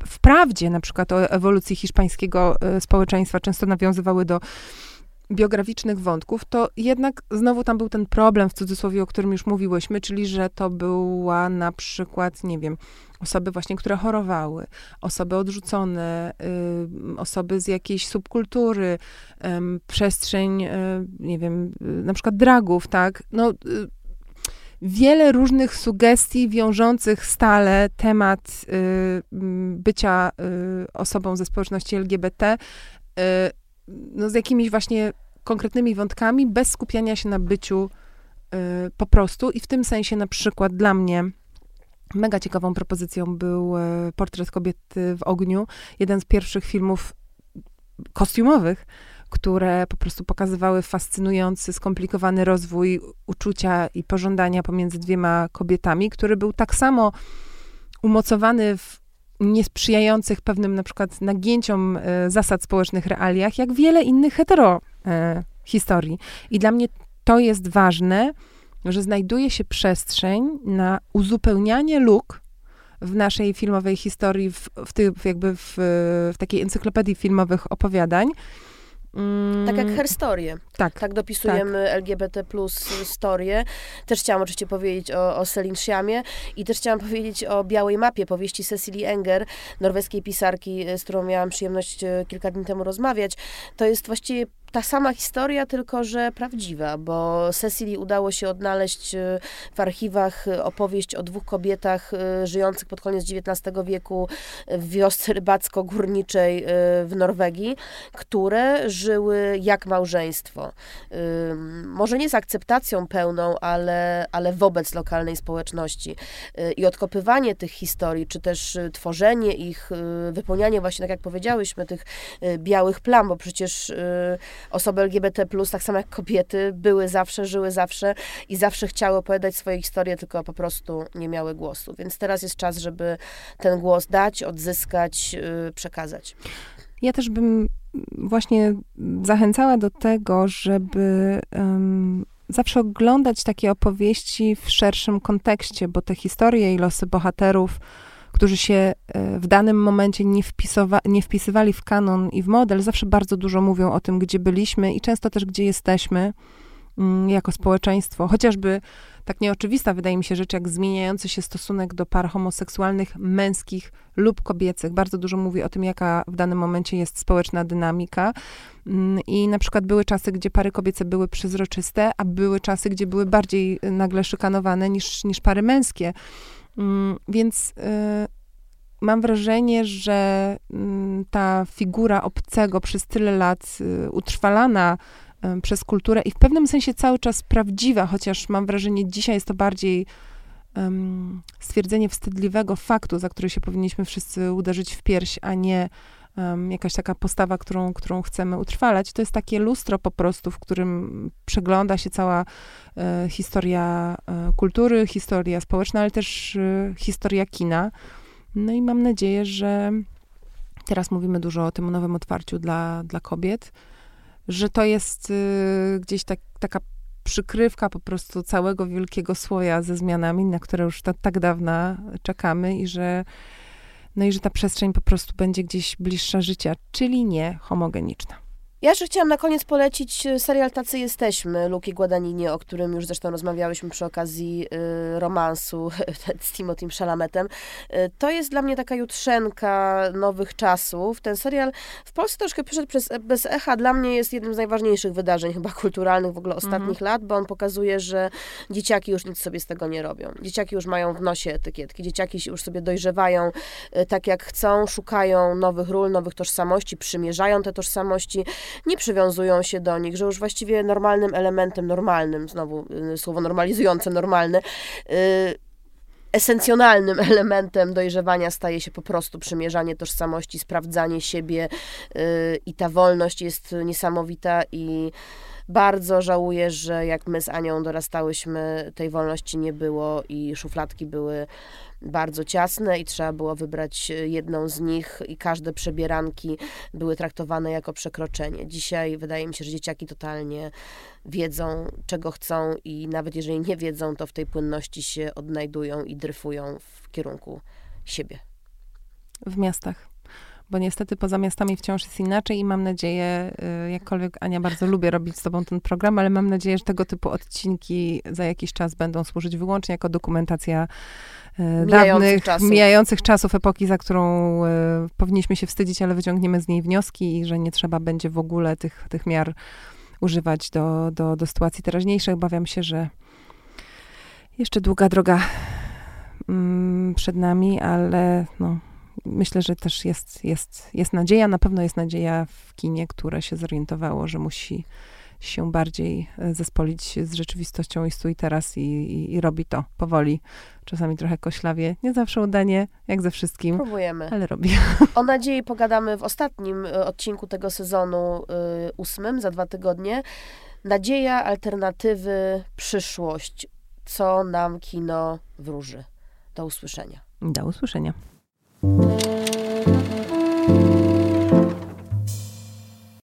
wprawdzie na przykład o ewolucji hiszpańskiego społeczeństwa, często nawiązywały do biograficznych wątków, to jednak znowu tam był ten problem, w cudzysłowie, o którym już mówiłyśmy, czyli że to była na przykład, nie wiem, osoby właśnie, które chorowały, osoby odrzucone, osoby z jakiejś subkultury, przestrzeń, nie wiem, na przykład dragów, tak? No, wiele różnych sugestii wiążących stale temat bycia osobą ze społeczności LGBT no z jakimiś właśnie konkretnymi wątkami, bez skupiania się na byciu po prostu. I w tym sensie na przykład dla mnie mega ciekawą propozycją był Portret kobiety w ogniu. Jeden z pierwszych filmów kostiumowych, które po prostu pokazywały fascynujący, skomplikowany rozwój uczucia i pożądania pomiędzy dwiema kobietami, który był tak samo umocowany w niesprzyjających pewnym na przykład nagięciom zasad społecznych realiach, jak wiele innych hetero historii. I dla mnie to jest ważne, że znajduje się przestrzeń na uzupełnianie luk w naszej filmowej historii, w takiej encyklopedii filmowych opowiadań, Tak jak herstorie. Tak dopisujemy tak. LGBT+ historię. Też chciałam oczywiście powiedzieć o Selin Shyamie i też chciałam powiedzieć o Białej mapie, powieści Cecilii Enger, norweskiej pisarki, z którą miałam przyjemność kilka dni temu rozmawiać. To jest właściwie ta sama historia, tylko że prawdziwa, bo Cecilii udało się odnaleźć w archiwach opowieść o dwóch kobietach żyjących pod koniec XIX wieku w wiosce rybacko-górniczej w Norwegii, które żyły jak małżeństwo. Może nie z akceptacją pełną, ale wobec lokalnej społeczności. I odkopywanie tych historii, czy też tworzenie ich, wypełnianie właśnie, tak jak powiedziałyśmy, tych białych plam, bo przecież osoby LGBT+, tak samo jak kobiety, były zawsze, żyły zawsze i zawsze chciały opowiadać swoje historie, tylko po prostu nie miały głosu. Więc teraz jest czas, żeby ten głos dać, odzyskać, przekazać. Ja też bym właśnie zachęcała do tego, żeby zawsze oglądać takie opowieści w szerszym kontekście, bo te historie i losy bohaterów, którzy się w danym momencie nie wpisywali w kanon i w model, zawsze bardzo dużo mówią o tym, gdzie byliśmy i często też, gdzie jesteśmy jako społeczeństwo. Chociażby tak nieoczywista, wydaje mi się, rzecz jak zmieniający się stosunek do par homoseksualnych, męskich lub kobiecych. Bardzo dużo mówi o tym, jaka w danym momencie jest społeczna dynamika. I na przykład były czasy, gdzie pary kobiece były przezroczyste, a były czasy, gdzie były bardziej nagle szykanowane niż pary męskie. Więc mam wrażenie, że ta figura obcego przez tyle lat utrwalana przez kulturę i w pewnym sensie cały czas prawdziwa, chociaż mam wrażenie, dzisiaj jest to bardziej stwierdzenie wstydliwego faktu, za który się powinniśmy wszyscy uderzyć w pierś, a nie jakaś taka postawa, którą chcemy utrwalać. To jest takie lustro po prostu, w którym przegląda się cała historia kultury, historia społeczna, ale też historia kina. No i mam nadzieję, że teraz mówimy dużo o tym nowym otwarciu dla kobiet, że to jest gdzieś taka przykrywka po prostu całego wielkiego słoja ze zmianami, na które już tak dawno czekamy i że ta przestrzeń po prostu będzie gdzieś bliższa życia, czyli nie homogeniczna. Ja jeszcze chciałam na koniec polecić serial Tacy Jesteśmy, Luki Guadagnini, o którym już zresztą rozmawiałyśmy przy okazji romansu z Timothée Chalametem. To jest dla mnie taka jutrzenka nowych czasów. Ten serial w Polsce troszkę przyszedł bez echa. Dla mnie jest jednym z najważniejszych wydarzeń chyba kulturalnych w ogóle ostatnich lat, bo on pokazuje, że dzieciaki już nic sobie z tego nie robią. Dzieciaki już mają w nosie etykietki. Dzieciaki już sobie dojrzewają tak jak chcą, szukają nowych ról, nowych tożsamości, przymierzają te tożsamości. Nie przywiązują się do nich, że już właściwie normalnym elementem, znowu słowo normalizujące, normalny, esencjonalnym elementem dojrzewania staje się po prostu przymierzanie tożsamości, sprawdzanie siebie i ta wolność jest niesamowita i bardzo żałuję, że jak my z Anią dorastałyśmy, tej wolności nie było i szufladki były bardzo ciasne i trzeba było wybrać jedną z nich i każde przebieranki były traktowane jako przekroczenie. Dzisiaj wydaje mi się, że dzieciaki totalnie wiedzą, czego chcą i nawet jeżeli nie wiedzą, to w tej płynności się odnajdują i dryfują w kierunku siebie. W miastach. Bo niestety poza miastami wciąż jest inaczej i mam nadzieję, jakkolwiek Ania bardzo lubię robić z tobą ten program, ale mam nadzieję, że tego typu odcinki za jakiś czas będą służyć wyłącznie jako dokumentacja mijających czasów, epoki, za którą powinniśmy się wstydzić, ale wyciągniemy z niej wnioski i że nie trzeba będzie w ogóle tych miar używać do sytuacji teraźniejszych. Obawiam się, że jeszcze długa droga przed nami, ale no... Myślę, że też jest nadzieja, na pewno jest nadzieja w kinie, które się zorientowało, że musi się bardziej zespolić z rzeczywistością i stój teraz i robi to powoli. Czasami trochę koślawie, nie zawsze udanie, jak ze wszystkim. Próbujemy. Ale robi. O nadziei pogadamy w ostatnim odcinku tego sezonu 8, za 2 tygodnie. Nadzieja, alternatywy, przyszłość. Co nam kino wróży. Do usłyszenia. Do usłyszenia.